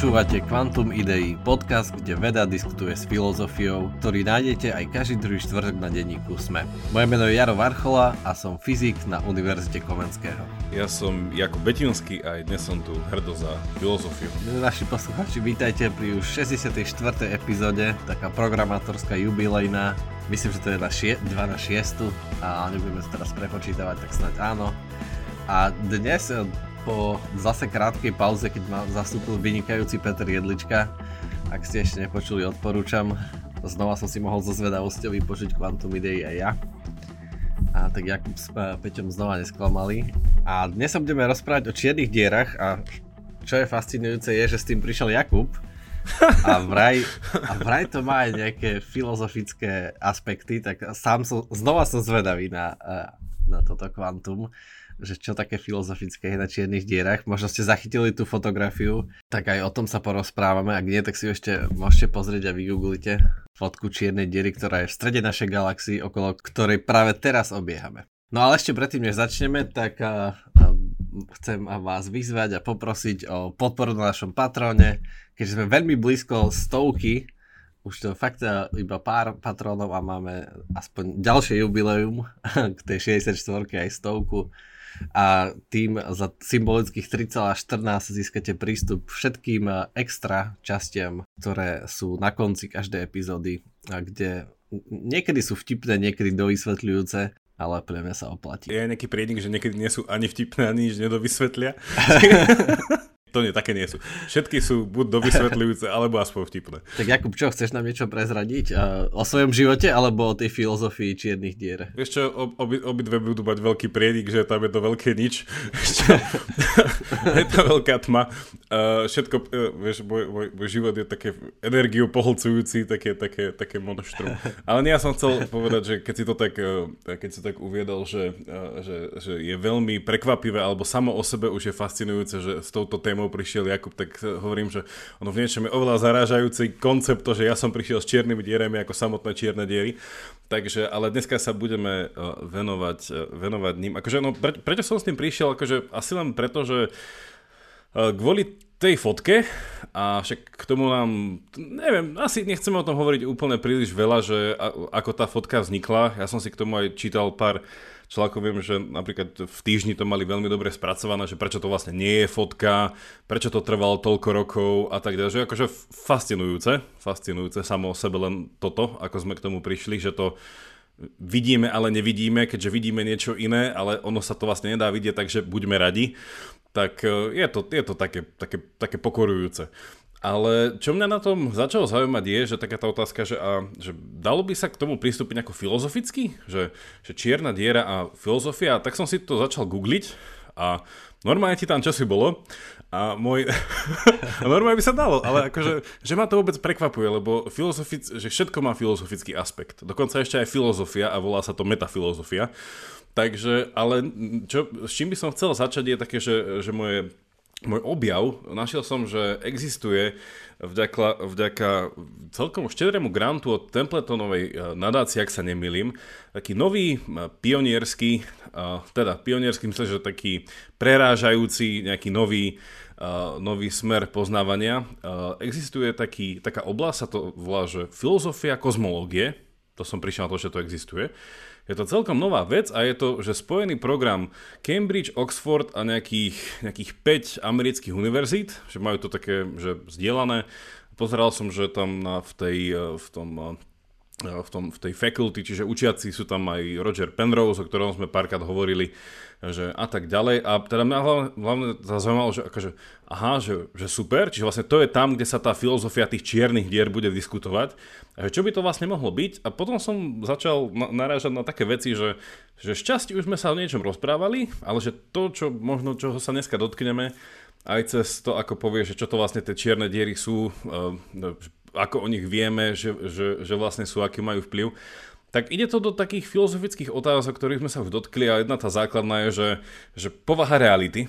Počúvate Quantum Idei, podcast, kde veda diskutuje s filozofiou, ktorý nájdete aj každý druhý štvrtok na denníku Sme. Moje meno je Jaro Varchola a som fyzik na Univerzite Komenského. Ja som Jako Betínsky a dnes som tu hrdo za filozofiu. Naši poslucháči, vítajte pri už 64. epizóde, taká programátorská jubilejná. Myslím, že to je 2/6 a nebudeme sa teraz prepočítavať, tak snáď áno. A dnes po zase krátkej pauze, keď ma zastúpil vynikajúci Petr Jedlička. Ak ste ešte nepočuli, odporúčam. Znova som si mohol zo zvedavosťou vypočuť Quantum Idei aj ja. A tak Jakub s Peťom znova nesklamali. A dnes sa budeme rozprávať o čiernych dierach a čo je fascinujúce je, že s tým prišiel Jakub. A vraj to má aj nejaké filozofické aspekty, tak znova som zvedavý na toto kvantum, že čo také filozofické je na čiernych dierach. Možno ste zachytili tú fotografiu, tak aj o tom sa porozprávame. Ak nie, tak si ešte môžete pozrieť a vygooglite fotku čiernej diery, ktorá je v strede našej galaxie, okolo ktorej práve teraz obiehame. No ale ešte predtým, než začneme, tak chcem vás vyzvať a poprosiť o podporu na našom Patróne, keďže sme veľmi blízko 100, už to fakt iba pár patrónov a máme aspoň ďalšie jubileum k tej 64 aj 100. A tým za symbolických 3,14 získate prístup všetkým extra častiam, ktoré sú na konci každej epizódy, kde niekedy sú vtipné, niekedy dovysvetľujúce, ale pre mňa sa oplatí. Je nejaký priednik, že niekedy nie sú ani vtipné, ani nič nedovysvetlia. To nie, také nie sú. Všetky sú buď dovysvetľujúce, alebo aspoň vtipné. Tak Jakub, čo, chceš nám niečo prezradiť? O svojom živote, alebo o tej filozofii čiernych dier? Vieš čo, obidve budú mať veľký prienik, že tam je to veľké nič. Je to veľká tma. Všetko, vieš, môj život je také energiu pohlcujúci, také monštrum. Ale ja som chcel povedať, že keď si tak uviedol, že je veľmi prekvapivé, alebo samo o sebe už je fascinujúce, že s touto témou prišiel Jakub, tak hovorím, že ono v niečom je oveľa zarážajúci koncept to, že ja som prišiel s čiernymi dierami ako samotné čierne diery. Takže, ale dneska sa budeme venovať ním. Akože, no, prečo som s tým prišiel? Akože, asi len preto, že kvôli tej fotke, a však k tomu nám, neviem, asi nechceme o tom hovoriť úplne príliš veľa, že ako tá fotka vznikla. Ja som si k tomu aj čítal pár článkom, viem, že napríklad v týždni to mali veľmi dobre spracované, že prečo to vlastne nie je fotka, prečo to trvalo toľko rokov a tak ďalej. Akože fascinujúce samo o sebe len toto, ako sme k tomu prišli, že to vidíme, ale nevidíme, keďže vidíme niečo iné, ale ono sa to vlastne nedá vidieť, takže buďme radi. Tak je to také pokorujúce. Ale čo mňa na tom začalo zaujímať je, že taká tá otázka, že dalo by sa k tomu pristúpiť nejako filozoficky? Že čierna diera a filozofia, tak som si to začal googliť a normálne ti tam čosi bolo a normálne by sa dalo, ale akože, že ma to vôbec prekvapuje, lebo že všetko má filozofický aspekt. Dokonca ešte aj filozofia a volá sa to metafilozofia. Takže, ale s čím by som chcel začať je také, že môj objav, našiel som, že existuje vďaka celkom štedrému grantu od Templetonovej nadácie, ak sa nemýlim, taký nový pionierský, myslím, že taký prerážajúci nejaký nový smer poznávania. Existuje taká oblasť, sa to volá, že filozofia kozmológie, to som prišiel na to, že to existuje. Je to celkom nová vec a je to, že spojený program Cambridge, Oxford a nejakých 5 amerických univerzít, že majú to také, že zdieľané. Pozeral som, že tam v tej faculty, čiže učiaci sú tam aj Roger Penrose, o ktorom sme párkrát hovorili, že a tak ďalej. A teda mňa hlavne zaujímalo, že akože, že super, čiže vlastne to je tam, kde sa tá filozofia tých čiernych dier bude diskutovať. A čo by to vlastne mohlo byť? A potom som začal narážať na také veci, že šťastie už sme sa o niečom rozprávali, ale že to, čo možno čoho sa dneska dotkneme, aj cez to, ako povie, že čo to vlastne tie čierne diery sú, ako o nich vieme, že vlastne sú, aký majú vplyv. Tak ide to do takých filozofických otázok, ktorých sme sa už dotkli a jedna tá základná je, že povaha reality.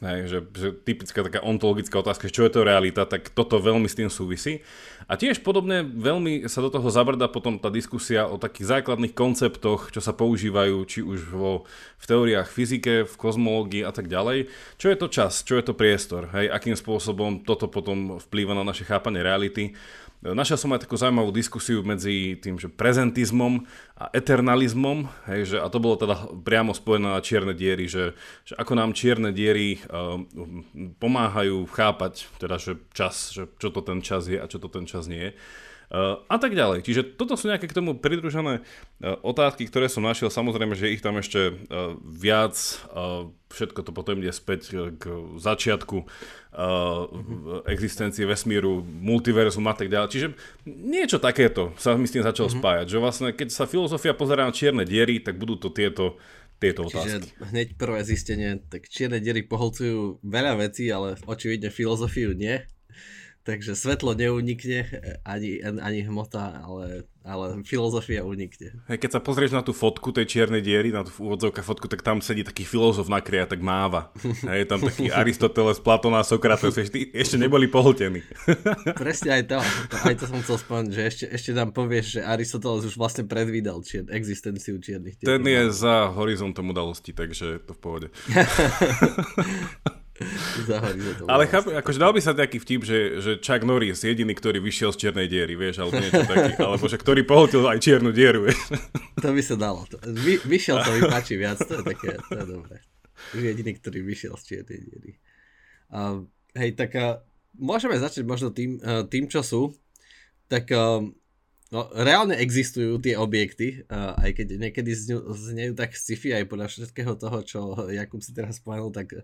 Hej, že typická taká ontologická otázka, čo je to realita, tak toto veľmi s tým súvisí. A tiež podobne veľmi sa do toho zabrda potom tá diskusia o takých základných konceptoch, čo sa používajú či už v teóriách fyzike, v kozmológii a tak ďalej. Čo je to čas, čo je to priestor, hej, akým spôsobom toto potom vplýva na naše chápanie reality. Našiel som aj takú zaujímavú diskusiu medzi tým, že prezentizmom a eternalizmom, hej, že, a to bolo teda priamo spojené na čierne diery, že ako nám čierne diery pomáhajú chápať, teda, že čas, že čo to ten čas je a čo to ten čas nie je. A tak ďalej. Čiže toto sú nejaké k tomu pridružené otázky, ktoré som našiel. Samozrejme, že ich tam ešte viac. Všetko to potom ide späť k začiatku existencie vesmíru, multiverzum a tak ďalej. Čiže niečo takéto sa mi s tým začalo spájať. Že vlastne, keď sa filozofia pozerá na čierne diery, tak budú to tieto otázky. Čiže hneď prvé zistenie, tak čierne diery poholcujú veľa vecí, ale očividne filozofiu nie. Takže svetlo neunikne, ani hmota, ale filozofia unikne. Keď sa pozrieš na tú fotku tej čiernej diery, na tú úvodzovka fotku, tak tam sedí taký filozof na kryja, tak máva. Je tam taký Aristoteles, Platón a Sokrates, ešte neboli pohltení. Presne aj to som chcel spomenúť, že ešte nám povieš, že Aristoteles už vlastne predvídal existenciu čiernych dier. Ten je za horizontom udalosti, takže je to v pohode. Ale chápem, akože dal by sa taký vtip, že Chuck Norris jediný, ktorý vyšiel z čiernej diery, vieš, alebo niečo také, alebo že ktorý pohltil aj čiernu dieru, vieš. To by sa dalo. Vyšiel to mi páči viac, to je také, to je dobré. Už jediný, ktorý vyšiel z čiernej diery. Hej, tak môžeme začať možno tým, čo sú. Tak reálne existujú tie objekty, aj keď niekedy znejú tak sci-fi, aj podľa všetkého toho, čo Jakub si teraz spomenul, tak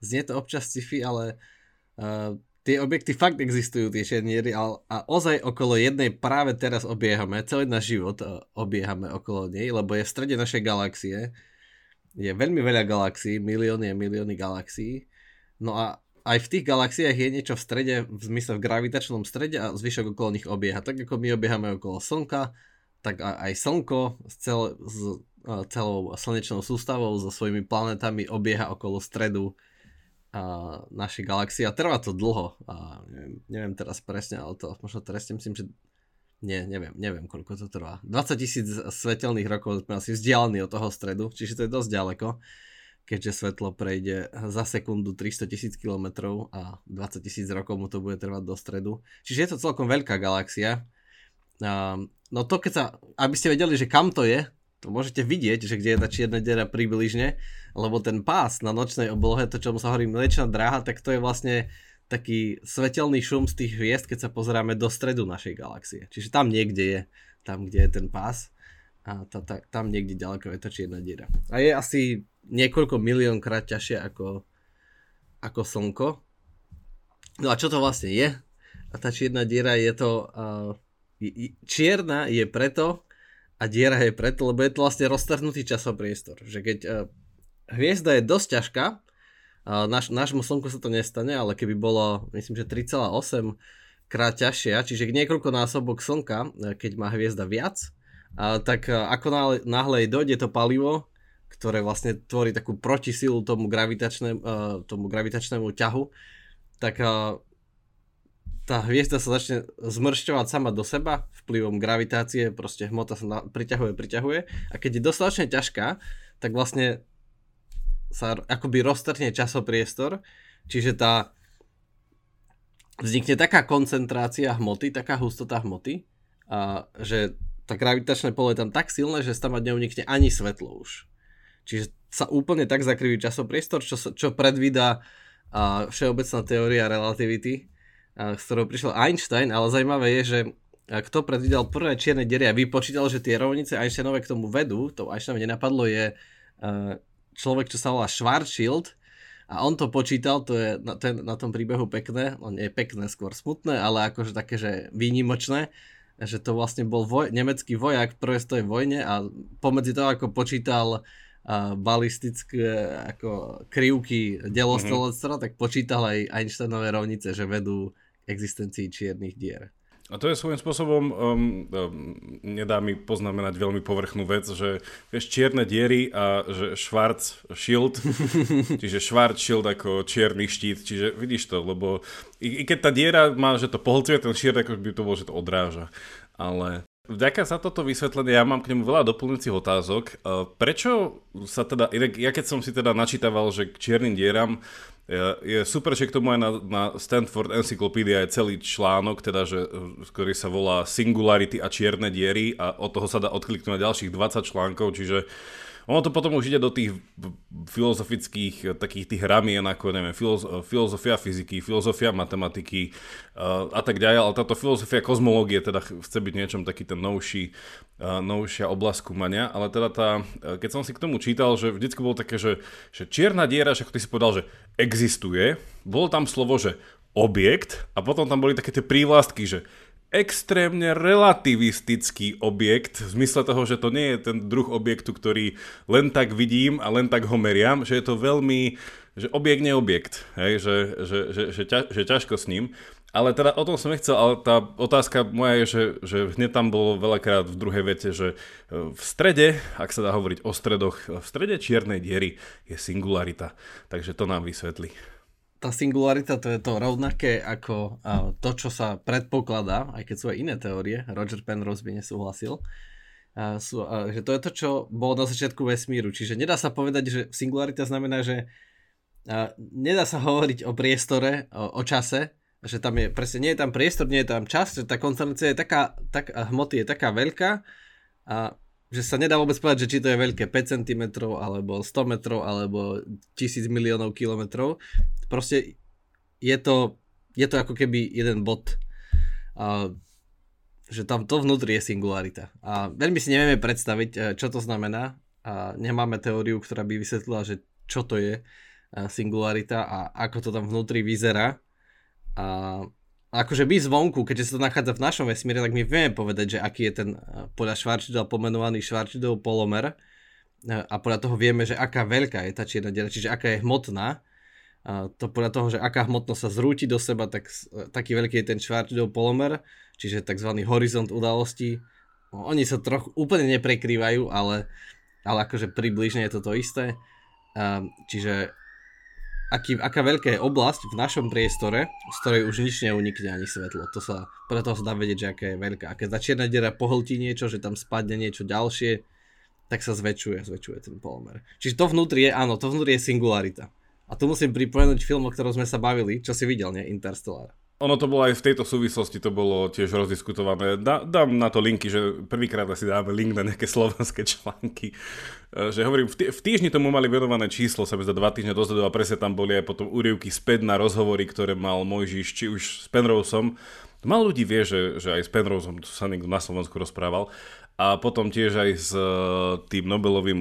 znie to občas sci-fi, ale tie objekty fakt existujú, tie čiernery, a ozaj okolo jednej práve teraz obiehame, celý náš život obiehame okolo nej, lebo je v strede našej galaxie, je veľmi veľa galaxií, milióny a milióny galaxií, no a aj v tých galaxiách je niečo v strede, v zmysle v gravitačnom strede a zvyšok okolo nich obieha, tak ako my obiehame okolo Slnka, tak aj Slnko s celou slnečnou sústavou, so svojimi planetami obieha okolo stredu našej galaxie a trvá to dlho a neviem teraz presne, ale to možno teraz myslím, že neviem koľko to trvá, 20 000 svetelných rokov sme asi vzdialení od toho stredu, čiže to je dosť ďaleko, keďže svetlo prejde za sekundu 300 000 kilometrov a 20 000 rokov mu to bude trvať do stredu, čiže je to celkom veľká galaxia. No to keď sa, aby ste vedeli, že kam to je, to môžete vidieť, že kde je tá čierna diera približne, lebo ten pás na nočnej oblohe, to čo sa hovorí mliečna dráha, tak to je vlastne taký svetelný šum z tých hviezd, keď sa pozeráme do stredu našej galaxie. Čiže tam niekde je, tam kde je ten pás a tam niekde ďaleko je tá čierna diera. A je asi niekoľko miliónkrát ťažšie ako Slnko. No a čo to vlastne je? A tá čierna diera je to... čierna je preto, a diera je preto, lebo je to vlastne roztrhnutý časopriestor. Že keď hviezda je dosť ťažká, nášmu slnku sa to nestane, ale keby bolo, myslím, že 3,8 krát ťažšia, čiže niekoľkonásobok slnka, keď má hviezda viac, tak ako náhle dojde to palivo, ktoré vlastne tvorí takú protisilu tomu gravitačnému ťahu, tak tá hviezda sa začne zmršťovať sama do seba vplyvom gravitácie, proste hmota sa priťahuje a keď je dostatočne ťažká, tak vlastne sa akoby roztrhne časopriestor, čiže vznikne taká koncentrácia hmoty, taká hustota hmoty, že tá gravitačné pole je tam tak silné, že tam neunikne ani svetlo už. Čiže sa úplne tak zakriví časopriestor, čo predvída všeobecná teória relativity, s ktorou prišiel Einstein, ale zaujímavé je, že kto predvidel prvé čierne diery a vypočítal, že tie rovnice Einsteinové k tomu vedú, to Einsteinovi nenapadlo, je človek, čo sa volá Schwarzschild, a on to počítal, to je na tom príbehu pekné, on nie je pekné, skôr smutné, ale akože také, že výnimočné, že to vlastne bol nemecký vojak v prvej svetovej vojne a pomedzi toho, ako počítal balistické ako krivky delostrelectva, tak počítal aj Einsteinové rovnice, že vedú existencii čiernych dier. A to je svojím spôsobom, nedá mi poznamenať veľmi povrchnú vec, že vieš čierne diery a že Schwarzschild, čiže Schwarzschild ako čierny štít, čiže vidíš to, lebo i keď tá diera má, že to pohľcuje, ten šier, ako by to bolo, že to odráža. Ale vďaka za toto vysvetlenie, ja mám k nemu veľa doplňujúcich otázok. Prečo sa teda, ja keď som si teda načítaval, že k čiernym dieram, je super, že k tomu aj na Stanford Encyclopedia je celý článok, teda, že, ktorý sa volá Singularity a čierne diery a od toho sa dá odkliknúť ďalších 20 článkov, čiže ono to potom už ide do tých filozofických takých tých ramien, ako neviem, filozofia fyziky, filozofia matematiky a tak ďalej, ale táto filozofia kozmológie teda chce byť niečom taký ten novšia oblasť skúmania, ale teda keď som si k tomu čítal, že vždycky bolo také, že čierna diera, ako ty si povedal, že existuje, bolo tam slovo, že objekt a potom tam boli také tie prívlastky, že extrémne relativistický objekt, v zmysle toho, že to nie je ten druh objektu, ktorý len tak vidím a len tak ho meriam, že je to veľmi, že objekt nie je objekt, hej, že ťažko s ním. Ale teda o tom som nechcel, ale tá otázka moja je, že hneď tam bolo veľakrát v druhej vete, že v strede, ak sa dá hovoriť o stredoch, v strede čiernej diery je singularita, takže to nám vysvetlí. Tá singularita, to je to rovnaké ako to, čo sa predpokladá, aj keď sú aj iné teórie, Roger Penrose by nesúhlasil, že to je to, čo bolo na začiatku vesmíru. Čiže nedá sa povedať, že singularita znamená, že nedá sa hovoriť o priestore, o čase, že tam je, presne nie je tam priestor, nie je tam čas, že tá koncentrancia je taká hmoty je taká veľká, že sa nedá vôbec povedať, že či to je veľké 5 cm, alebo 100 metrov, alebo 1000 miliónov kilometrov. Proste je to ako keby jeden bod. Že tam to vnútri je singularita. A veľmi si nevieme predstaviť, čo to znamená. A nemáme teóriu, ktorá by vysvetlila, že čo to je singularita a ako to tam vnútri vyzerá. A akože my zvonku, keďže sa to nachádza v našom vesmíre, tak my vieme povedať, že aký je ten podľa Schwarzschilda pomenovaný Schwarzschildov polomer a podľa toho vieme, že aká veľká je tá čierna diera, čiže aká je hmotná. To podľa toho, že aká hmotnosť sa zrúti do seba, tak taký veľký je ten Schwarzschildov polomer, čiže tzv. Horizont udalostí. Oni sa trochu úplne neprekrývajú, ale akože približne je to isté. Čiže aká veľká je oblasť v našom priestore, z ktorej už nič neunikne ani svetlo. Podľa toho sa dá vedieť, že aká je veľká. A keď tá čierna diera pohltí niečo, že tam spadne niečo ďalšie, tak sa zväčšuje ten polomer. Čiže to vnútri je, áno, to vnútri je singularita. A tu musím pripomenúť film, o ktorom sme sa bavili, čo si videl, nie? Interstellar. Ono to bolo aj v tejto súvislosti, to bolo tiež rozdiskutované. Dám na to linky, že prvýkrát asi dáme link na nejaké slovenské články. Že hovorím, v týždni tomu mali venované číslo, sa mi za 2 týždne dozvedol a presne tam boli aj potom úryvky späť na rozhovory, ktoré mal Mojžiš, či už s Penroseom. Málo ľudí vie, že aj s Penroseom sa niekto na Slovensku rozprával. A potom tiež aj s tým Nobelovým...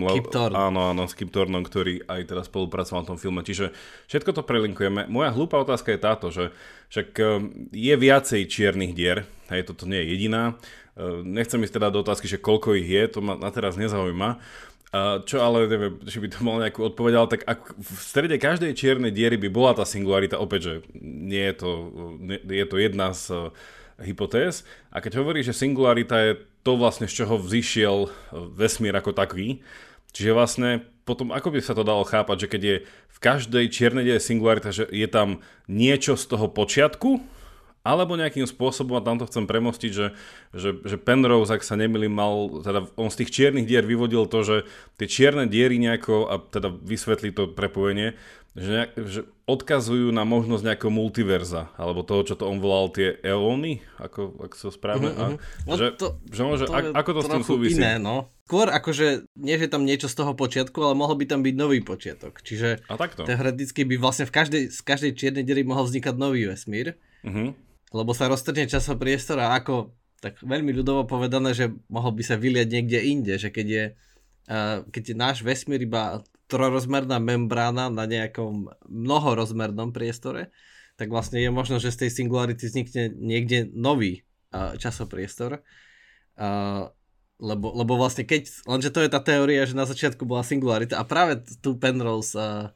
Áno, s Kip Thornom, ktorý aj teraz spolupracoval na tom filme. Čiže všetko to prelinkujeme. Moja hlúpa otázka je táto, že však je viacej čiernych dier. Hej, toto nie je jediná. Nechcem ísť teda do otázky, že koľko ich je. To ma na teraz nezaujíma. Čo ale, neviem, či by to mal nejakú odpoveď, ale tak v strede každej čiernej diery by bola tá singularita. Opäť, že nie je to jedna z hypotéz. A keď hovorí, že singularita je to vlastne, z čoho vzýšiel vesmír ako taký, čiže vlastne potom, ako by sa to dalo chápať, že keď je v každej čiernej diere singularita, že je tam niečo z toho počiatku, alebo nejakým spôsobom, a tamto chcem premostiť, že Penrose, ak sa nemýlim, mal, teda on z tých čiernych dier vyvodil to, že tie čierne diery nejako, a teda vysvetlí to prepojenie, že odkazujú na možnosť nejakého multiverza, alebo toho, čo to on volal, tie eóny, ako sa správne. Ako to s tým súvisí? Iné, no. Skôr akože, nie že tam niečo z toho počiatku, ale mohol by tam byť nový počiatok. Čiže teoreticky by vlastne z každej čiernej diery mohol vznikať nový vesmír. Uh-huh. Lebo sa roztrhne časopriestor a ako tak veľmi ľudovo povedané, že mohol by sa vyliať niekde inde, že keď je náš vesmír iba trojrozmerná membrána na nejakom mnohorozmernom priestore, tak vlastne je možno, že z tej singularity vznikne niekde nový časopriestor, lebo vlastne lenže to je tá teória, že na začiatku bola singularita a práve tu Penrose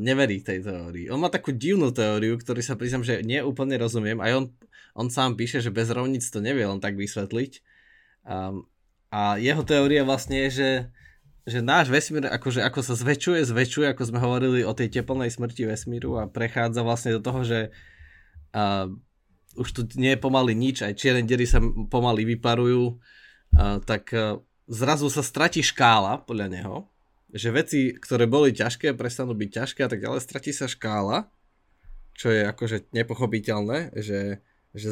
neverí tej teórii. On má takú divnú teóriu, ktorú sa priznám, že neúplne rozumiem. Aj on sám píše, že bez rovníc to nevie len tak vysvetliť. A jeho teória vlastne je, že náš vesmír, akože ako sa zväčšuje, ako sme hovorili o tej teplnej smrti vesmíru, a prechádza vlastne do toho, že už tu nie je pomaly nič, aj čierne diery sa pomaly vyparujú, tak zrazu sa stratí škála, podľa neho, že veci, ktoré boli ťažké, prestanú byť ťažké a tak ďalej, stratí sa škála, čo je akože nepochopiteľné, že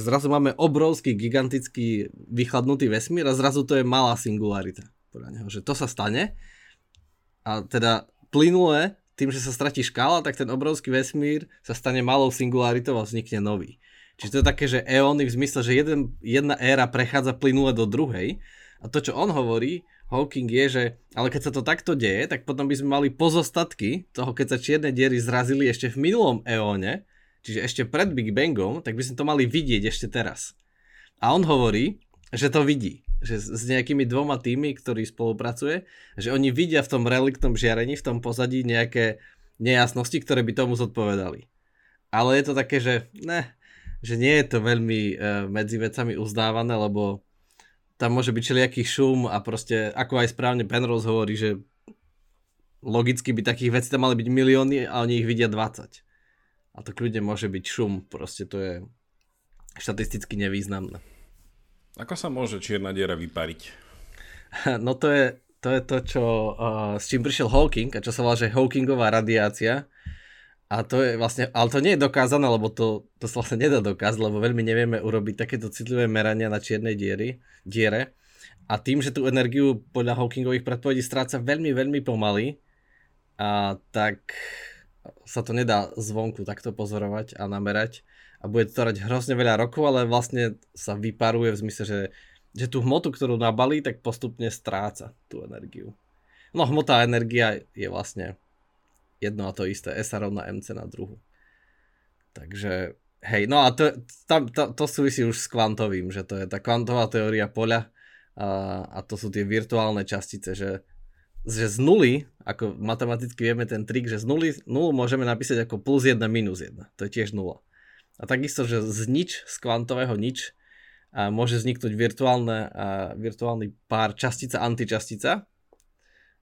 zrazu máme obrovský, gigantický vychladnutý vesmír a zrazu to je malá singularita. Podľa neho, že to sa stane a teda plynule tým, že sa stratí škála, tak ten obrovský vesmír sa stane malou singularitou a vznikne nový. Čiže to je také, že eóny v zmysle, že jedna éra prechádza plynule do druhej a to, čo on hovorí, Hawking, je, že ale keď sa to takto deje, tak potom by sme mali pozostatky toho, keď sa čierne diery zrazili ešte v minulom eóne, čiže ešte pred Big Bangom, tak by sme to mali vidieť ešte teraz. A on hovorí, že to vidí. Že s nejakými dvoma týmy, ktorí spolupracuje, že oni vidia v tom reliktnom žiarení, v tom pozadí nejaké nejasnosti, ktoré by tomu zodpovedali. Ale je to také, že nie je to veľmi medzi vecami uznávané, lebo tam môže byť všelijaký šum a proste, ako aj správne Penrose hovorí, že logicky by takých vecí tam mali byť milióny a oni ich vidia 20. A to kľudne môže byť šum, proste to je štatisticky nevýznamné. Ako sa môže čierna diera vypariť? No to je to, čo, s čím prišiel Hawking a čo sa volá, že Hawkingová radiácia. A to je vlastne, ale to nie je dokázané, lebo to sa vlastne nedá dokázať, lebo veľmi nevieme urobiť takéto citlivé merania na čiernej diere. A tým, že tú energiu podľa Hawkingových predpovedí stráca veľmi, veľmi pomaly, tak sa to nedá zvonku takto pozorovať a namerať. A bude to trvať hrozne veľa rokov, ale vlastne sa vyparuje v zmysle, že tú hmotu, ktorú nabalí, tak postupne stráca tú energiu. No hmota a energia je vlastne jedno a to isté. E = mc/2. Takže hej, no a to súvisí už s kvantovým, že to je tá kvantová teória poľa a to sú tie virtuálne častice, že z nuly, ako matematicky vieme ten trik, že z nulu môžeme napísať ako +1 - -1. To je tiež nula. A takisto, že z nič, z kvantového nič, môže vzniknúť virtuálny pár častica, antičastica.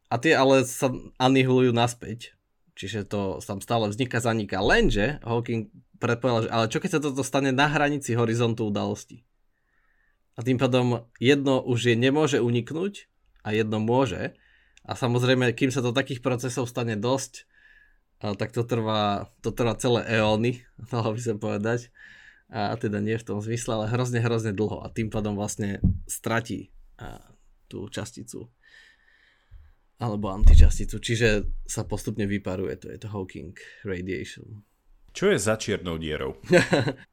A tie ale sa anihilujú naspäť. Čiže to tam stále vzniká, zaniká. Lenže Hawking predpovedal, že ale čo keď sa toto stane na hranici horizontu udalosti? A tým pádom jedno už je nemôže uniknúť a jedno môže. A samozrejme, kým sa to takých procesov stane dosť, tak to trvá celé eóny, dalo by som povedať. A teda nie v tom zmysle, ale hrozne, hrozne dlho. A tým pádom vlastne stratí tú časticu. Alebo antičasticu. Čiže sa postupne vyparuje. To je to Hawking radiation. Čo je za čiernou dierou?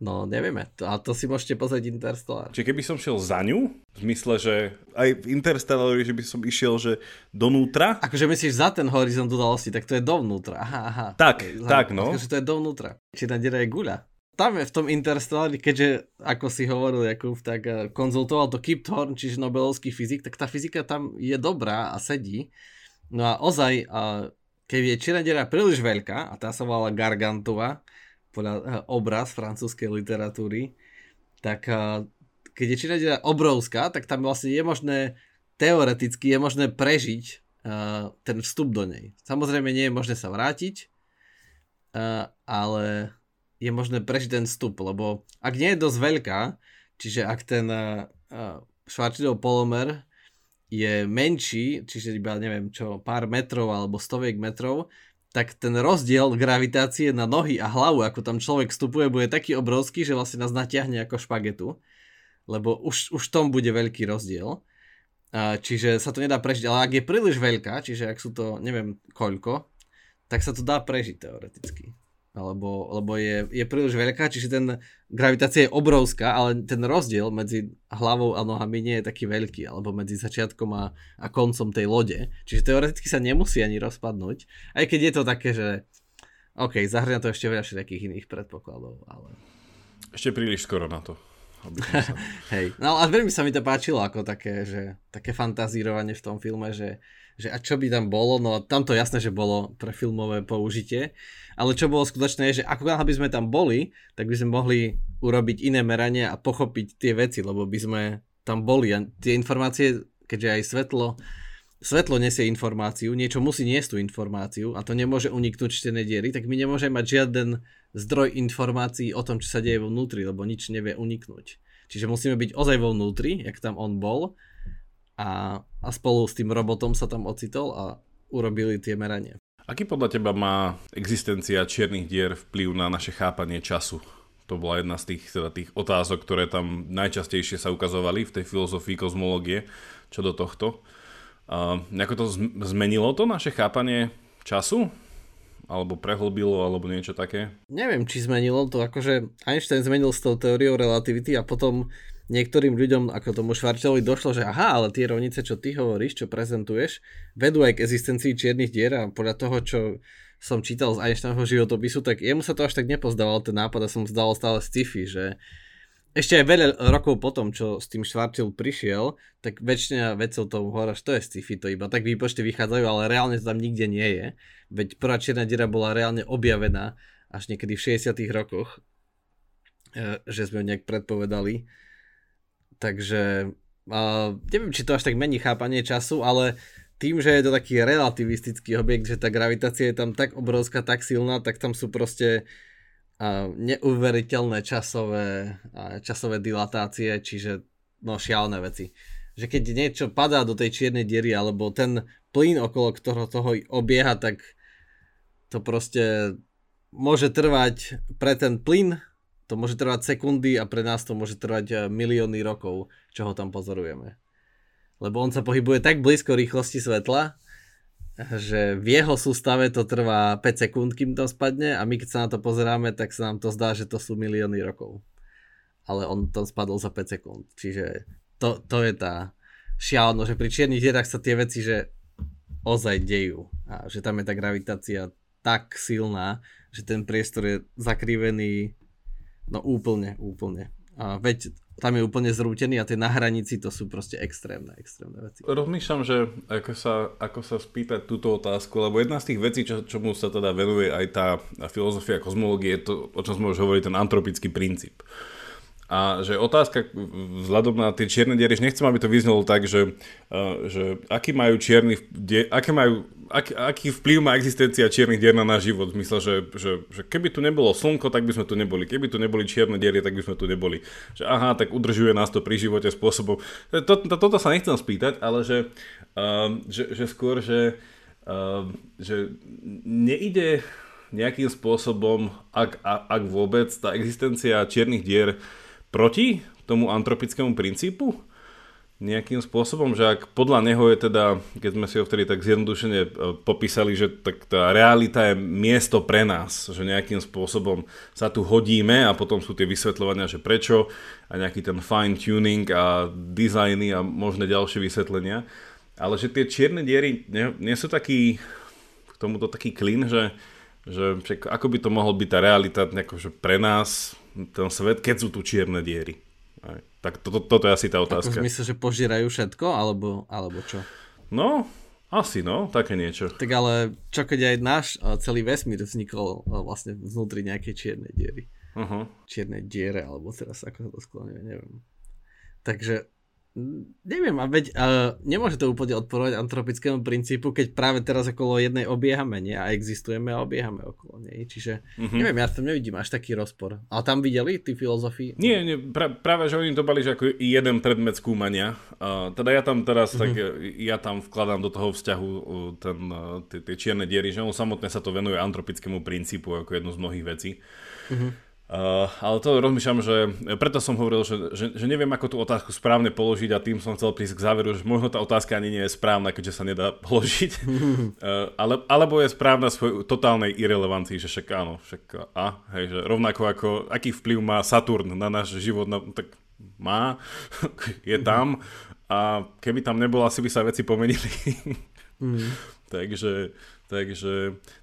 No, nevieme. A to si môžete pozrieť Interstellar. Čiže keby som šiel za ňu? V zmysle, že aj v Interstellari, že by som išiel, že donútra? Akože myslíš za ten horizont udalosti, tak to je dovnútra. Aha. Tak, no. Takže to je dovnútra. Čierna diera je guľa. Tam je v tom Interstellari, keďže, ako si hovoril Jakub, tak konzultoval to Kip Thorne, čiže nobelovský fyzik, tak tá fyzika tam je dobrá a sedí. No a ozaj... Keby je čierna diera príliš veľká, a tá sa volala Gargantua, podľa obraz francúzskej literatúry, tak keď je čierna diera obrovská, tak tam vlastne je možné, teoreticky je možné prežiť ten vstup do nej. Samozrejme nie je možné sa vrátiť, ale je možné prežiť ten vstup, lebo ak nie je dosť veľká, čiže ak ten Schwarzschildov polomer je menší, čiže iba neviem čo, pár metrov alebo stoviek metrov, tak ten rozdiel gravitácie na nohy a hlavu, ako tam človek vstupuje, bude taký obrovský, že vlastne nás natiahne ako špagetu, lebo už v tom bude veľký rozdiel. Čiže sa to nedá prežiť, ale ak je príliš veľká, čiže ak sú to neviem koľko, tak sa to dá prežiť teoreticky. Lebo je príliš veľká, čiže ten gravitácia je obrovská, ale ten rozdiel medzi hlavou a nohami nie je taký veľký, alebo medzi začiatkom a koncom tej lode. Čiže teoreticky sa nemusí ani rozpadnúť, aj keď je to také, že OK, zahrňa to ešte veľa všetkých iných predpokladov, ale... Ešte príliš skoro na to. Hej, no a veľmi sa mi to páčilo ako také, že také fantazírovanie v tom filme, že a čo by tam bolo, no tam to jasné, že bolo pre filmové použitie, ale čo bolo skutočné je, že ako by sme tam boli, tak by sme mohli urobiť iné meranie a pochopiť tie veci, lebo by sme tam boli a tie informácie, keďže aj svetlo nesie informáciu, niečo musí niesť tú informáciu a to nemôže uniknúť čtené diery, tak my nemôžeme mať žiaden zdroj informácií o tom, čo sa deje vo vnútri, lebo nič nevie uniknúť. Čiže musíme byť ozaj vo vnútri, jak tam on bol a spolu s tým robotom sa tam ocitol a urobili tie meranie. Aký podľa teba má existencia čiernych dier vplyv na naše chápanie času? To bola jedna z tých otázok, ktoré tam najčastejšie sa ukazovali v tej filozofii kozmológie, čo do tohto. Nejako to zmenilo to naše chápanie času? Alebo prehlbilo, alebo niečo také? Neviem, či zmenilo to, akože Einstein zmenil s tou teóriou relativity a potom niektorým ľuďom, ako tomu Schwarzschildovi, došlo, že aha, ale tie rovnice, čo ty hovoríš, čo prezentuješ, vedú aj k existencii čiernych dier a podľa toho, čo som čítal z Einsteinovho životopisu, tak jemu sa to až tak nepozdával ten nápad a som zdal stále sci-fi, že ešte aj veľa rokov potom, čo s tým Schwarzschild prišiel, tak väčšina vedcov tomu hovorí, že to je sci-fi, to iba tak výpočty vychádzajú, ale reálne to tam nikde nie je. Veď prvá čierna diera bola reálne objavená až niekedy v 60. rokoch, že sme ho nejak predpovedali. Takže neviem, či to až tak mení chápanie času, ale tým, že je to taký relativistický objekt, že tá gravitácia je tam tak obrovská, tak silná, tak tam sú proste neuveriteľné časové dilatácie, čiže no šialené veci. Že keď niečo padá do tej čiernej diery, alebo ten plyn, okolo ktorého toho obieha, tak to proste môže trvať pre ten plyn, to môže trvať sekundy a pre nás to môže trvať milióny rokov, čo ho tam pozorujeme. Lebo on sa pohybuje tak blízko rýchlosti svetla, že v jeho sústave to trvá 5 sekúnd, kým to spadne a my keď sa na to pozeráme, tak sa nám to zdá, že to sú milióny rokov. Ale on to spadol za 5 sekúnd. Čiže to je tá šialenosť, že pri čiernych dierách sa tie veci, že ozaj dejú. A že tam je tá gravitácia tak silná, že ten priestor je zakrivený no úplne. A veď tam je úplne zrútený a tie na hranici to sú proste extrémne veci. Rozmýšľam, že ako sa spýtať túto otázku, lebo jedna z tých vecí, čomu sa teda venuje aj tá filozofia kozmológie, je to, o čom sme už hovorili, ten antropický princíp. A že otázka vzhľadom na tie čierne diery, nechcem, aby to vyznelo tak, že aký vplyv má existencia čiernych dier na náš život. V zmysle, že keby tu nebolo slnko, tak by sme tu neboli. Keby tu neboli čierne diery, tak by sme tu neboli. Že aha, tak udržuje nás to pri živote spôsobom. Toto sa nechcem spýtať, ale že skôr neide nejakým spôsobom, ak vôbec, tá existencia čiernych dier proti tomu antropickému princípu? Nejakým spôsobom, že ak podľa neho je teda, keď sme si ho vtedy tak zjednodušene popísali, že tak tá realita je miesto pre nás, že nejakým spôsobom sa tu hodíme a potom sú tie vysvetľovania, že prečo a nejaký ten fine tuning a dizajny a možné ďalšie vysvetlenia. Ale že tie čierne diery nie sú taký, k tomuto taký klin, že ako by to mohol byť tá realita akože pre nás, ten svet, keď sú tu čierne diery. Aj. Tak toto je asi tá otázka. Ako myslím, že požírajú všetko, alebo čo? No, asi no, také niečo. Tak ale čo keď aj náš celý vesmír vznikol vlastne vnútri nejakej čiernej diery. Uh-huh. Čiernej diere, alebo teraz ako sa to skloňuje, neviem. Takže, neviem, a veď nemôže to úplne odporovať antropickému princípu, keď práve teraz okolo jednej obiehame, nie? A existujeme a obiehame okolo nej. Čiže, neviem, ja tam nevidím až taký rozpor. A tam videli tí filozofii? Nie, práve že oni to bali, že ako jeden predmet skúmania. Teda ja tam teraz, tak ja tam vkladám do toho vzťahu tie čierne diery, že on samotné sa to venuje antropickému princípu ako jednu z mnohých vecí. Ale to rozmýšľam, že preto som hovoril, že neviem, ako tú otázku správne položiť a tým som chcel prísť k záveru, že možno tá otázka ani nie je správna, keďže sa nedá položiť. Alebo je správna svojej totálnej irelevancii, že však áno, však a hej, že rovnako ako aký vplyv má Saturn na náš život, tak má, je tam a keby tam nebol, asi by sa veci pomenili. Takže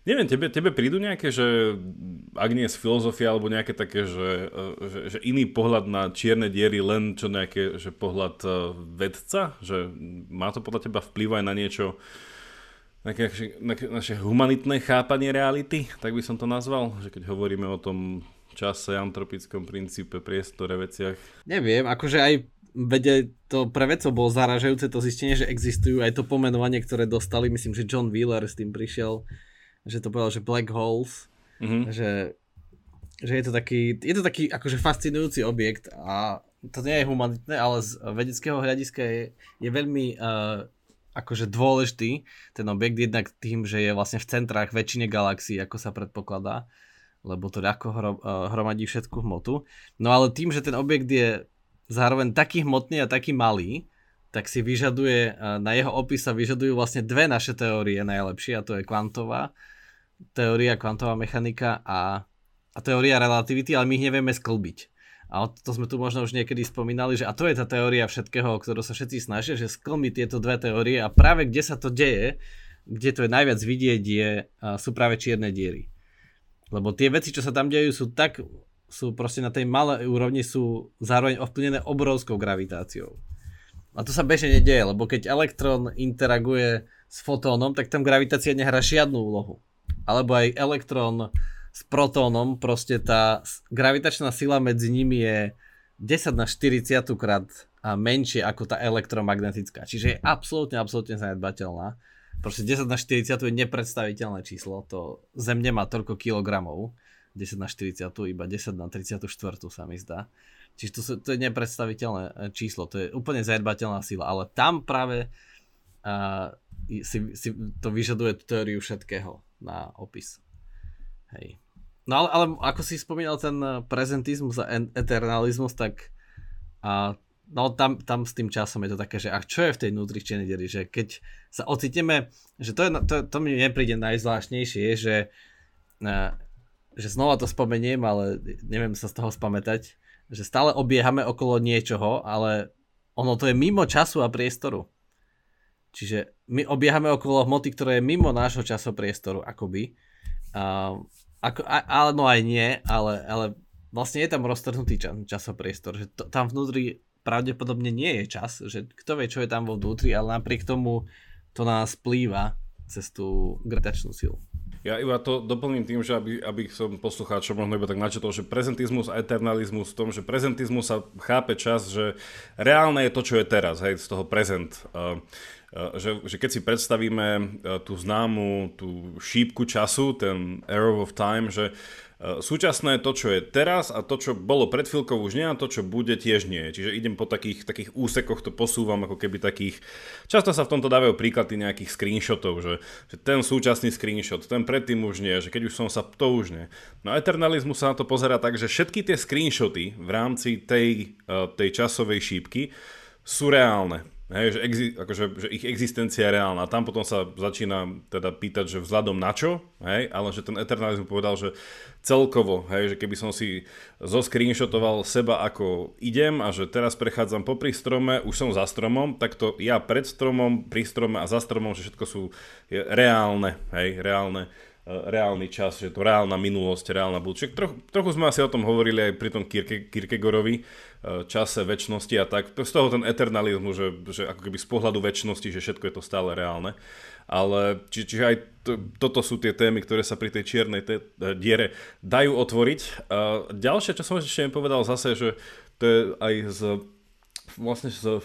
neviem, tebe prídu nejaké, že ak nie z filozofia, alebo nejaké také, že iný pohľad na čierne diery, len čo nejaké, že pohľad vedca, že má to podľa teba vplyv aj na niečo, na naše humanitné chápanie reality, tak by som to nazval, že keď hovoríme o tom čase, antropickom princípe, priestore, veciach. Neviem, akože aj vede, to pre vedcov bolo zaražajúce to zistenie, že existujú, aj to pomenovanie, ktoré dostali, myslím, že John Wheeler s tým prišiel, že to povedal, že black holes, že je to taký akože fascinujúci objekt a to nie je humanitné, ale z vedeckého hľadiska je veľmi akože dôležitý ten objekt, jednak tým, že je vlastne v centrách väčšine galaxií, ako sa predpokladá, lebo to ľahko hromadí všetku hmotu. No ale tým, že ten objekt je zároveň taký hmotný a taký malý, tak si vyžaduje, na jeho opis sa vyžadujú vlastne dve naše teórie najlepšie, a to je kvantová teória, kvantová mechanika a teória relativity, ale my ich nevieme sklbiť. A to sme tu možno už niekedy spomínali, že a to je tá teória všetkého, ktorú sa všetci snažia, že sklbiť tieto dve teórie, a práve kde sa to deje, kde to je najviac vidieť, sú práve čierne diery. Lebo tie veci, čo sa tam dejú, sú proste na tej malej úrovni, sú zároveň ovplyvnené obrovskou gravitáciou. A to sa bežne nedieje, lebo keď elektrón interaguje s fotónom, tak tam gravitácia nehrá žiadnu úlohu. Alebo aj elektrón s protónom, proste tá gravitačná sila medzi nimi je 10^40 krát menšie ako tá elektromagnetická. Čiže je absolútne zanedbateľná. Proste 10^40 je nepredstaviteľné číslo. To Zem nemá toľko kilogramov. 10^40, iba 10^34 sa mi zdá. Čiže to je nepredstaviteľné číslo, to je úplne zanedbateľná sila, ale tam práve si to vyžaduje teóriu všetkého na opis. Hej. No ale ako si spomínal ten prezentizmus a eternalizmus, tak no tam s tým časom je to také, že a čo je v tej vnútri čiernej diery, že keď sa ocitneme, že to mi nepríde najzvláštnejšie, že znova to spomeniem, ale neviem sa z toho spamätať, že stále obiehame okolo niečoho, ale ono to je mimo času a priestoru. Čiže my obiehame okolo hmoty, ktorá je mimo nášho času a priestoru, akoby. Ale no aj nie, ale vlastne je tam roztrhnutý čas a priestor, že tam vnútri pravdepodobne nie je čas, že kto vie, čo je tam vo vnútri, ale napriek tomu to na nás plýva cez tú gravitačnú silu. Ja iba to doplním tým, že aby som poslucháčom možno iba tak načetol, že prezentizmus a eternalizmus v tom, že prezentizmus sa chápe čas, že reálne je to, čo je teraz, hej, z toho prezent. Že keď si predstavíme tú známu, tú šípku času, ten arrow of time, že súčasné to, čo je teraz, a to, čo bolo pred chvíľkou, už nie, a to, čo bude, tiež nie. Čiže idem po takých úsekoch, to posúvam ako keby takých. Často sa v tomto dávajú príklady nejakých screenshotov, že ten súčasný screenshot, ten predtým už nie, že keď už som sa, to už nie. No eternalizmus sa na to pozerá tak, že všetky tie screenshoty v rámci tej časovej šípky sú reálne. Hej, že ich existencia je reálna. Tam potom sa začína teda pýtať, že vzhľadom na čo, hej, ale že ten eternalizmus povedal, že celkovo, hej, že keby som si zoscreenshotoval seba, ako idem, a že teraz prechádzam popri strome, už som za stromom, tak to ja pred stromom, pri strome a za stromom, že všetko sú reálne, hej, reálny čas, že to reálna minulosť, reálna budúcnosť. Trochu sme asi o tom hovorili aj pri tom Kierkegorovi, čase, večnosti a tak. Z toho ten eternalizmus, že ako keby z pohľadu večnosti, že všetko je to stále reálne. Ale čiže aj toto sú tie témy, ktoré sa pri tej čiernej diere dajú otvoriť. Ďalšie, čo som ešte nepovedal zase, že to je aj z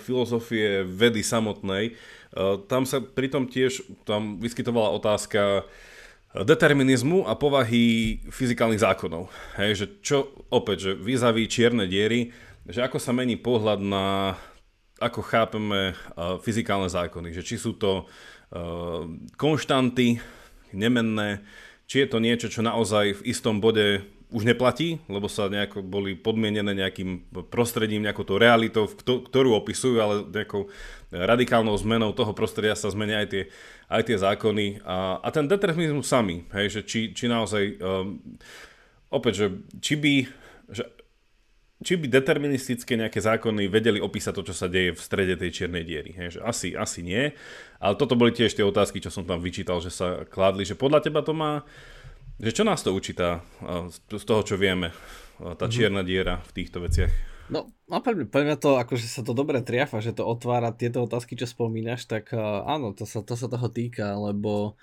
filozofie vedy samotnej. Tam sa pritom tiež vyskytovala otázka determinizmu a povahy fyzikálnych zákonov. Hej, že čo opäť, že vizaví čierne diery, že ako sa mení pohľad na, ako chápeme fyzikálne zákony, že či sú to konštanty, nemenné, či je to niečo, čo naozaj v istom bode už neplatí, lebo sa nejako boli podmienené nejakým prostredím, nejakou tou realitou, ktorú opisujú, ale nejakou radikálnou zmenou toho prostredia sa zmenia aj tie zákony a ten determinizmus samý, hej, že či naozaj opäť, že či by, že či by deterministické nejaké zákony vedeli opísať to, čo sa deje v strede tej čiernej diery. Hej, že asi nie. Ale toto boli tiež tie otázky, čo som tam vyčítal, že sa kládli, že podľa teba to má, že čo nás to učíta z toho, čo vieme, tá čierna diera v týchto veciach? No, poďme to, akože sa to dobre triafa, že to otvára tieto otázky, čo spomínaš, tak áno, to sa toho týka, lebo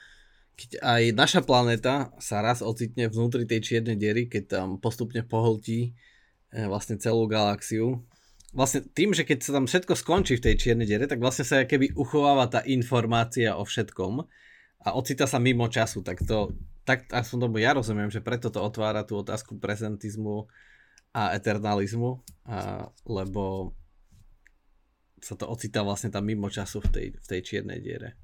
keď aj naša planéta sa raz ocitne vnútri tej čiernej diery, keď tam postupne pohltí vlastne celú galaxiu. Vlastne tým, že keď sa tam všetko skončí v tej čiernej diere, tak vlastne sa keby uchováva tá informácia o všetkom a ocita sa mimo času. Tak som tomu ja rozumiem, že preto to otvára tú otázku prezentizmu a eternalizmu, lebo sa to ocita vlastne tam mimo času v tej čiernej diere.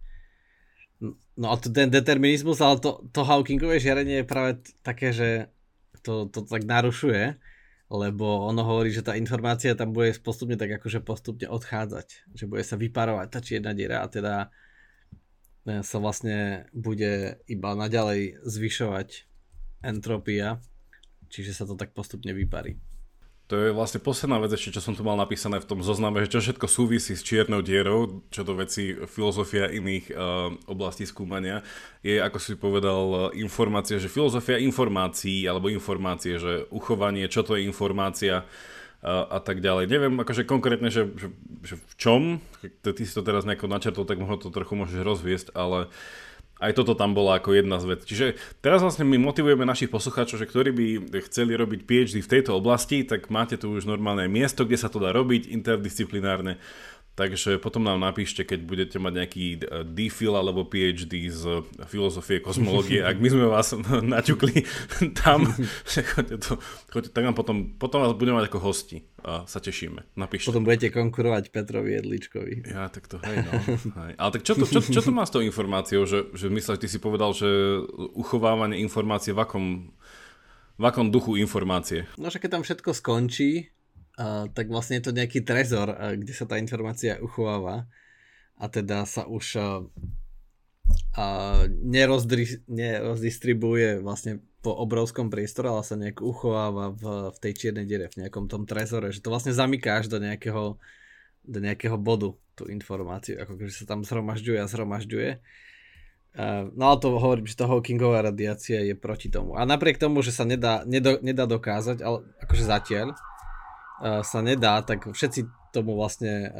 No a ten determinizmus, ale to Hawkingové žiarenie je práve také, že to tak narušuje, lebo ono hovorí, že tá informácia tam bude postupne tak akože postupne odchádzať, že bude sa vyparovať tá čierna diera a teda sa vlastne bude iba naďalej zvyšovať entropia, čiže sa to tak postupne vyparí. To je vlastne posledná vec ešte, čo som tu mal napísané v tom zozname, že čo všetko súvisí s čiernou dierou, čo to veci filozofia iných oblastí skúmania, je, ako si povedal, informácia, že filozofia informácií, alebo informácie, že uchovanie, čo to je informácia a tak ďalej. Neviem, akože konkrétne, že v čom, ty si to teraz nejako načrtol, tak možno to trochu môžeš rozviesť, ale aj toto tam bola ako jedna z vecí. Čiže teraz vlastne my motivujeme našich poslucháčov, že ktorí by chceli robiť PhD v tejto oblasti, tak máte tu už normálne miesto, kde sa to dá robiť interdisciplinárne. Takže potom nám napíšte, keď budete mať nejaký D.Phil alebo PhD z filozofie, kozmológie. Ak my sme vás naťukli tam, choďte, tak nám potom vás budeme mať ako hosti. A sa tešíme. Napíšte. Potom budete konkurovať Petrovi Jedličkovi. Ja, tak to hej, no. Hej. Ale tak čo to má s tou informáciou? Že myslíš, ty si povedal, že uchovávanie informácie v akom duchu informácie? No, že keď tam všetko skončí, tak vlastne je to nejaký trezor, kde sa tá informácia uchováva a teda sa už nerozdistribuje vlastne po obrovskom priestore, ale sa nejak uchováva v tej čiernej diere, v nejakom tom trezore, že to vlastne zamykáš do nejakého bodu tú informáciu, ako keby sa tam zhromažďuje. No ale to hovorím, že tá Hawkingová radiácia je proti tomu. A napriek tomu, že sa nedá dokázať, ale akože zatiaľ sa nedá, tak všetci tomu vlastne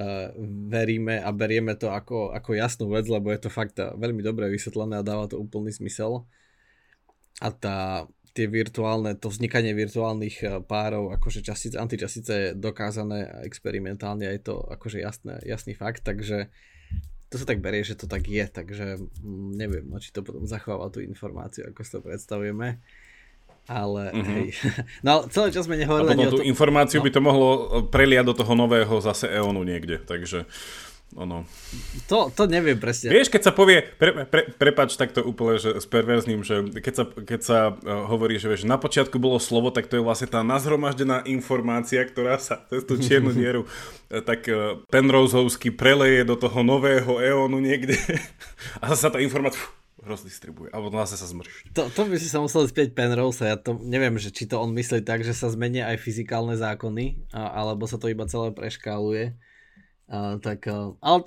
veríme a berieme to ako jasnú vec, lebo je to fakt veľmi dobre vysvetlené a dáva to úplný zmysel. A to vznikanie virtuálnych párov, akože častíc, antičastice je dokázané experimentálne a je to akože jasný fakt, takže to sa tak berie, že to tak je, takže neviem, či to potom zachováva tú informáciu, ako si to predstavujeme. Ale hej. No celý čas sme nehovorili ani o tom. A potom tú informáciu by to mohlo preliať do toho nového zase eónu niekde, takže ono. To neviem presne. Vieš, keď sa povie, prepáč takto úplne, že s perverzným, že keď sa hovorí, že vieš, na počiatku bolo slovo, tak to je vlastne tá nazhromaždená informácia, ktorá sa cez tú čiernu dieru tak Penroseovsky preleje do toho nového eónu niekde a zase tá informácia rozdistribuje, alebo vlastne sa zmrší. To by si sa musel spieť Penrose, ja to neviem, že či to on myslí tak, že sa zmenia aj fyzikálne zákony, alebo sa to iba celé preškáluje. Ale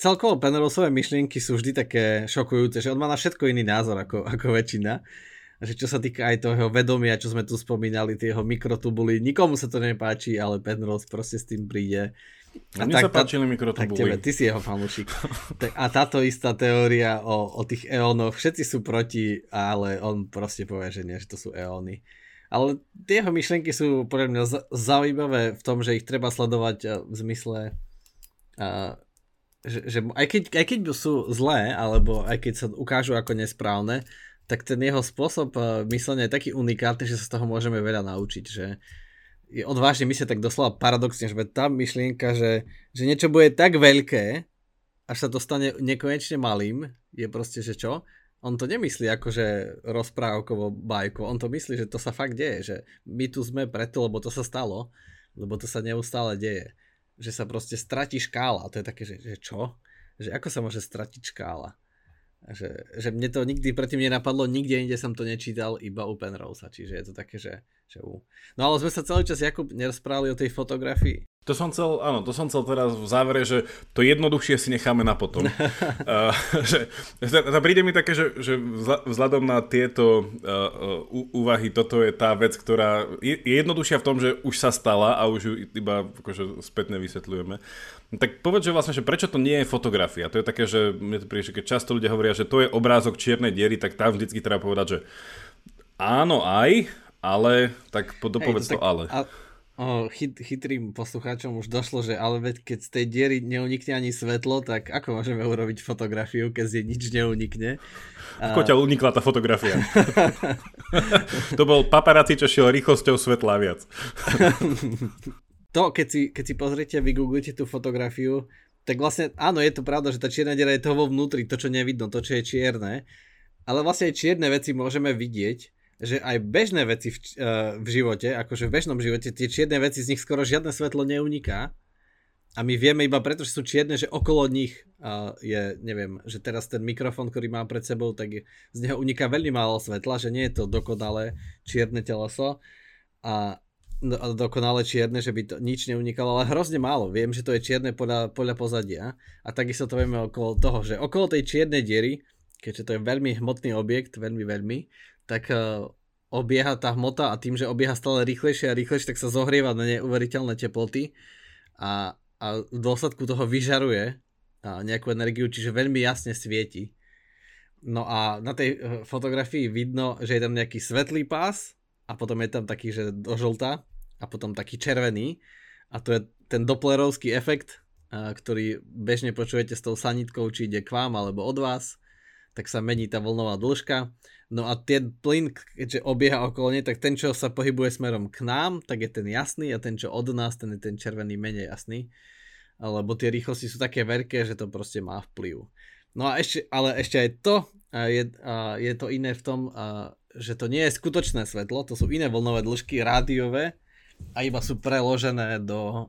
celkovo Penroseové myšlienky sú vždy také šokujúce, že on má na všetko iný názor ako väčšina. Že čo sa týka aj toho vedomia, čo sme tu spomínali, tie jeho mikrotubuli, nikomu sa to nepáči, ale Penrose proste s tým príde. A mne sa páčili mikrotubuli. Tak tebe, ty si jeho fanúšik. A táto istá teória o tých eónoch, všetci sú proti, ale on proste povie, že nie, že to sú eóny. Ale tie jeho myšlienky sú podľa mňa zaujímavé v tom, že ich treba sledovať v zmysle, že aj keď sú zlé, alebo aj keď sa ukážu ako nesprávne, tak ten jeho spôsob myslenia je taký unikátny, že sa z toho môžeme veľa naučiť, že je odvážne myslieť tak doslova paradoxne, že tá myšlienka, že niečo bude tak veľké, až sa to stane nekonečne malým, je proste, že čo? On to nemyslí akože rozprávkovo bajko, on to myslí, že to sa fakt deje, že my tu sme preto, lebo to sa stalo, lebo to sa neustále deje, že sa proste stratí škála, a to je také, že čo? Že ako sa môže stratiť škála? Že mne to nikdy predtým nenapadlo, nikde inde som to nečítal, iba u Penrosea, čiže je to také, že u... No ale sme sa celý čas, Jakub, nerozprávali o tej fotografii. To som chcel teraz v závere, že to jednoduchšie si necháme na potom. že príde mi také, že vzhľadom na tieto úvahy, toto je tá vec, ktorá je jednoduchšia v tom, že už sa stala a už ju iba akože spätne vysvetľujeme. Tak povedz, že vlastne, že prečo to nie je fotografia? To je také, že mne to príde, keď často ľudia hovoria, že to je obrázok čiernej diery, tak tam vždycky treba povedať, že áno aj, ale tak dopovedz to ale. Chytrým poslucháčom už došlo, že ale veď keď z tej diery neunikne ani svetlo, tak ako môžeme urobiť fotografiu, keď z nej nič neunikne? Ako ťa unikla tá fotografia? To bol paparazzi, čo šiel rýchlosťou svetla viac. To, keď si pozriete a vygooglite tú fotografiu, tak vlastne áno, je to pravda, že tá čierna diera je toho vnútri, to, čo nevidno, to, čo je čierne. Ale vlastne aj čierne veci môžeme vidieť, že aj bežné veci v živote, akože v bežnom živote, tie čierne veci, z nich skoro žiadne svetlo neuniká. A my vieme iba preto, že sú čierne, že okolo nich je, neviem, že teraz ten mikrofón, ktorý mám pred sebou, tak z neho uniká veľmi málo svetla, že nie je to dokonalé čierne teleso. A dokonale čierne, že by to nič neunikalo, ale hrozne málo. Viem, že to je čierne podľa pozadia. A takisto to vieme okolo toho, že okolo tej čiernej diery, keďže to je veľmi hmotný objekt, veľmi, tak obieha tá hmota a tým, že obieha stále rýchlejšie a rýchlejšie, tak sa zohrieva na neuveriteľné teploty a v dôsledku toho vyžaruje nejakú energiu, čiže veľmi jasne svieti. No a na tej fotografii vidno, že je tam nejaký svetlý pás, a potom je tam taký, že do žltá a potom taký červený a to je ten doplerovský efekt, ktorý bežne počujete s tou sanitkou, či ide k vám alebo od vás, tak sa mení tá vlnová dĺžka. No a ten plyn, keďže obieha okolo nej, tak ten, čo sa pohybuje smerom k nám, tak je ten jasný a ten, čo od nás, ten je ten červený menej jasný, lebo tie rýchlosti sú také veľké, že to proste má vplyv. No a ešte aj to je to iné v tom, že to nie je skutočné svetlo, to sú iné vlnové dĺžky, rádiové a iba sú preložené do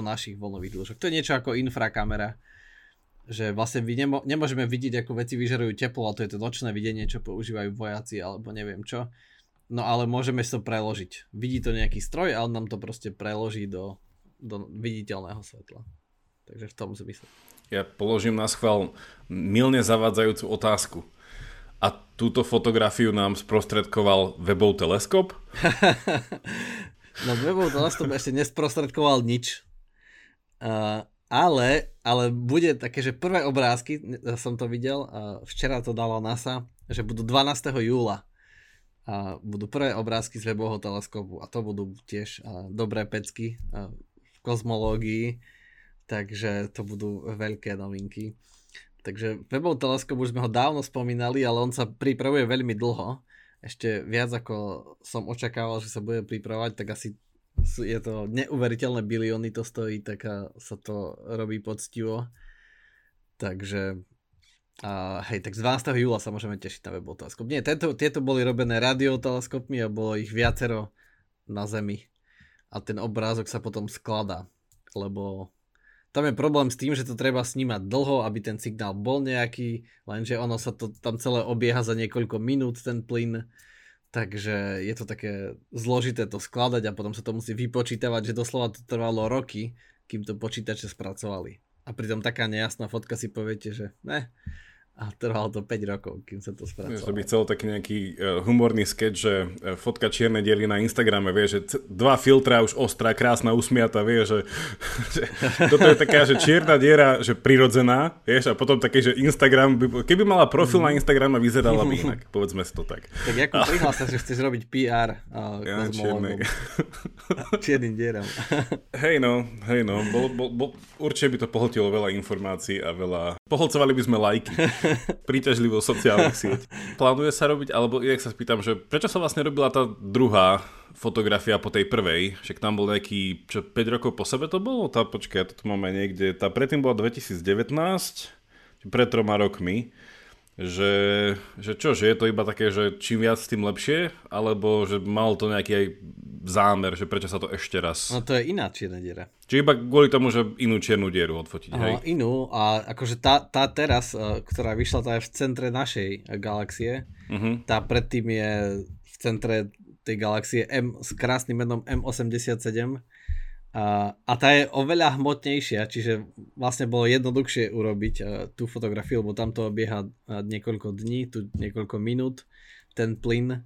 našich vlnových dĺžok. To je niečo ako infrakamera, že vlastne nemôžeme vidieť, ako veci vyžerujú teplo, a to je to nočné videnie, čo používajú vojaci alebo neviem čo, no ale môžeme to preložiť. Vidí to nejaký stroj a on nám to proste preloží do viditeľného svetla. Takže v tom zmysle. Ja položím na schvál mylne zavádzajúcu otázku. A túto fotografiu nám sprostredkoval webov teleskop? No webov teleskop ešte nesprostredkoval nič. Ale bude také, že prvé obrázky, som to videl, včera to dala NASA, že budú 12. júla. Budú prvé obrázky z webovho teleskopu a to budú tiež dobré pecky v kozmológii, takže to budú veľké novinky. Takže webov teleskop, už sme ho dávno spomínali, ale on sa pripravuje veľmi dlho. Ešte viac ako som očakával, že sa bude pripravovať, tak asi je to neuveriteľné, bilióny to stojí, tak sa to robí poctivo. Takže hej, tak z 12. júla sa môžeme tešiť na webov teleskop. Nie, tieto boli robené radioteleskopmi a bolo ich viacero na Zemi. A ten obrázok sa potom skladá, lebo tam je problém s tým, že to treba snímať dlho, aby ten signál bol nejaký, lenže ono sa to tam celé obieha za niekoľko minút, ten plyn, takže je to také zložité to skladať a potom sa to musí vypočítavať, že doslova to trvalo roky, kým to počítače spracovali. A pritom taká nejasná fotka si poviete, že ne, a trvalo to 5 rokov, kým sa to spracovalo. To by chcel taký nejaký humorný sketch, že fotka čiernej diery na Instagrame, vie, že dva filtra už ostrá, krásna, usmiata, vie, že toto je taká, že čierna diera, že prirodzená, vieš, a potom také, že Instagram, keby mala profil na Instagrame, vyzerala by inak, povedzme si to tak. Tak Jakub, prihlás sa, že chceš robiť PR kozmologom. Čiernym dieram. Hej no, určite by to pohltilo veľa informácií a veľa, pohlcovali by sme lajky. Príťažlivou sociálnych sieť. Plánuje sa robiť, alebo inak sa spýtam, že prečo sa vlastne robila tá druhá fotografia po tej prvej? Však tam bol nejaký, čo 5 rokov po sebe to bolo? Tá, počkaj, ja to tu máme niekde. Tá predtým bola 2019, pred 3 rokmi. Že je to iba také, že čím viac, tým lepšie? Alebo že mal to nejaký aj zámer, že prečo sa to ešte raz... No to je iná čierna diera. Čiže iba kvôli tomu, že inú čiernu dieru odfotiť, hej? Áno, inú, a akože tá teraz, ktorá vyšla, tá je v centre našej galaxie, tá predtým je v centre tej galaxie M s krásnym menom M87, a tá je oveľa hmotnejšia, čiže vlastne bolo jednoduchšie urobiť tú fotografiu, lebo tam to obieha niekoľko dní, tu niekoľko minút, ten plyn.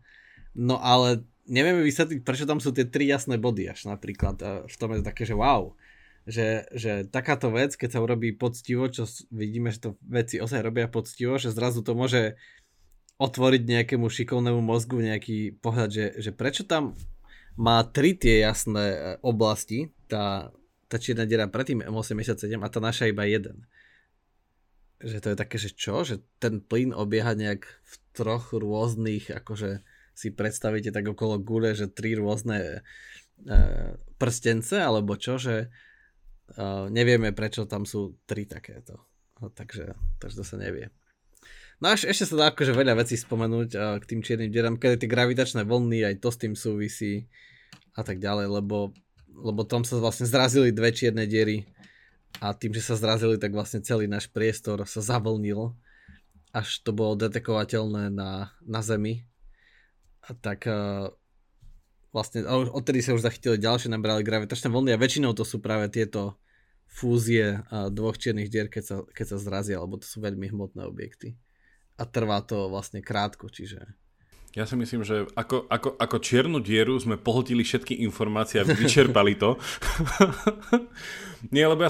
No ale nevieme vysvetliť, prečo tam sú tie tri jasné body až napríklad. V tom je také, že wow, že takáto vec, keď sa urobí poctivo, čo vidíme, že to veci ozaj robia poctivo, že zrazu to môže otvoriť nejakému šikovnému mozgu nejaký pohľad, že prečo tam... má tri tie jasné oblasti, tá čierna diera predtým M87 a tá naša iba jeden. Že to je také, že čo? Že ten plyn obieha nejak v troch rôznych, akože si predstavíte tak okolo gule, že tri rôzne prstence, alebo čo, že nevieme, prečo tam sú tri takéto. No, takže to sa nevie. No až ešte sa dá akože veľa vecí spomenúť k tým čiernym dierám, keď tie gravitačné vlny, aj to s tým súvisí a tak ďalej, lebo tam sa vlastne zrazili dve čierne diery a tým, že sa zrazili, tak vlastne celý náš priestor sa zavlnil, až to bolo detekovateľné na Zemi. A tak vlastne odtedy sa už zachytili ďalšie, nabrali gravitačné vlny a väčšinou to sú práve tieto fúzie dvoch čiernych dier, keď sa zrazia, lebo to sú veľmi hmotné objekty. A trvá to vlastne krátko, čiže... Ja si myslím, že ako čiernu dieru sme pohltili všetky informácie a vyčerpali to. Nie, lebo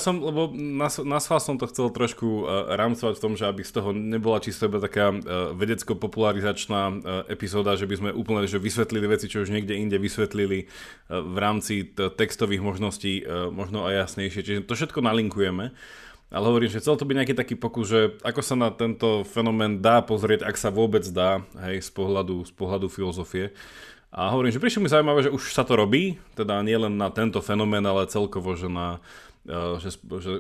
nasval som to chcel trošku rámcovať v tom, že aby z toho nebola čisto iba taká vedecko-popularizačná epizóda, že by sme úplne že vysvetlili veci, čo už niekde inde vysvetlili v rámci textových možností, možno aj jasnejšie. Čiže to všetko nalinkujeme. Ale hovorím, že chcel to byť nejaký taký pokus, že ako sa na tento fenomén dá pozrieť, ak sa vôbec dá, hej, z pohľadu filozofie. A hovorím, že prišlo mi zaujímavé, že už sa to robí, teda nie len na tento fenomén, ale celkovo, že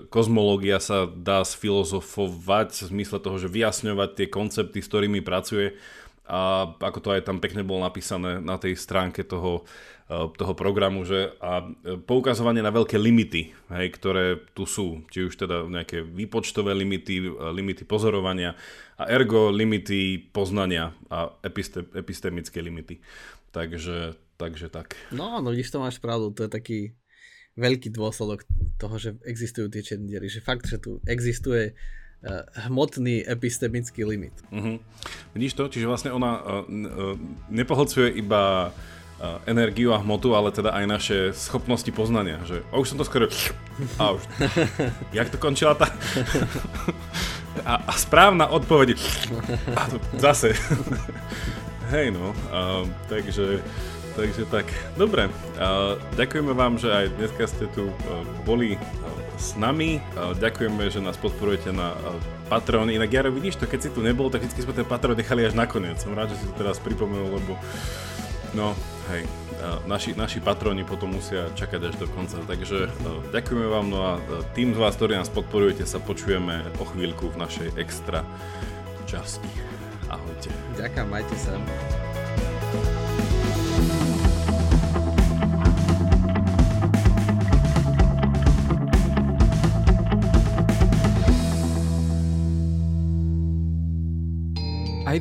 kozmológia sa dá sfilozofovať v zmysle toho, že vyjasňovať tie koncepty, s ktorými pracuje. A ako to aj tam pekne bolo napísané na tej stránke toho programu, že a poukazovanie na veľké limity, hej, ktoré tu sú, či už teda nejaké výpočtové limity pozorovania a ergo limity poznania a epistemické limity. Takže tak. No, vidíš, to máš pravdu, to je taký veľký dôsledok toho, že existujú tie čierne diery, že fakt, že tu existuje hmotný epistemický limit. Vidíš to? Čiže vlastne ona nepohlcuje iba energiu a hmotu, ale teda aj naše schopnosti poznania. Že, a už som to skoro... A už... Jak to končila tá... A správna odpoveď... A to zase... Hej no, takže tak. Dobre, ďakujeme vám, že aj dneska ste tu boli s nami. Ďakujeme, že nás podporujete na Patreon. Inak, Jaro, vidíš to, keď si tu nebol, tak vždycky sme ten Patreon nechali až nakoniec. Som rád, že si to teraz pripomenul, lebo no, hej, naši patroni potom musia čakať až do konca. Takže ďakujeme vám, no a tým z vás, ktorí nás podporujete, sa počujeme o chvíľku v našej extra časti. Ahojte. Ďakujem, majte sa. Aj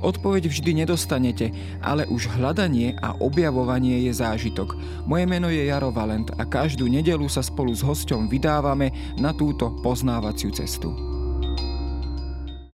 Odpoveď vždy nedostanete, ale už hľadanie a objavovanie je zážitok. Moje meno je Jaro Valent a každú nedeľu sa spolu s hosťom vydávame na túto poznávaciu cestu.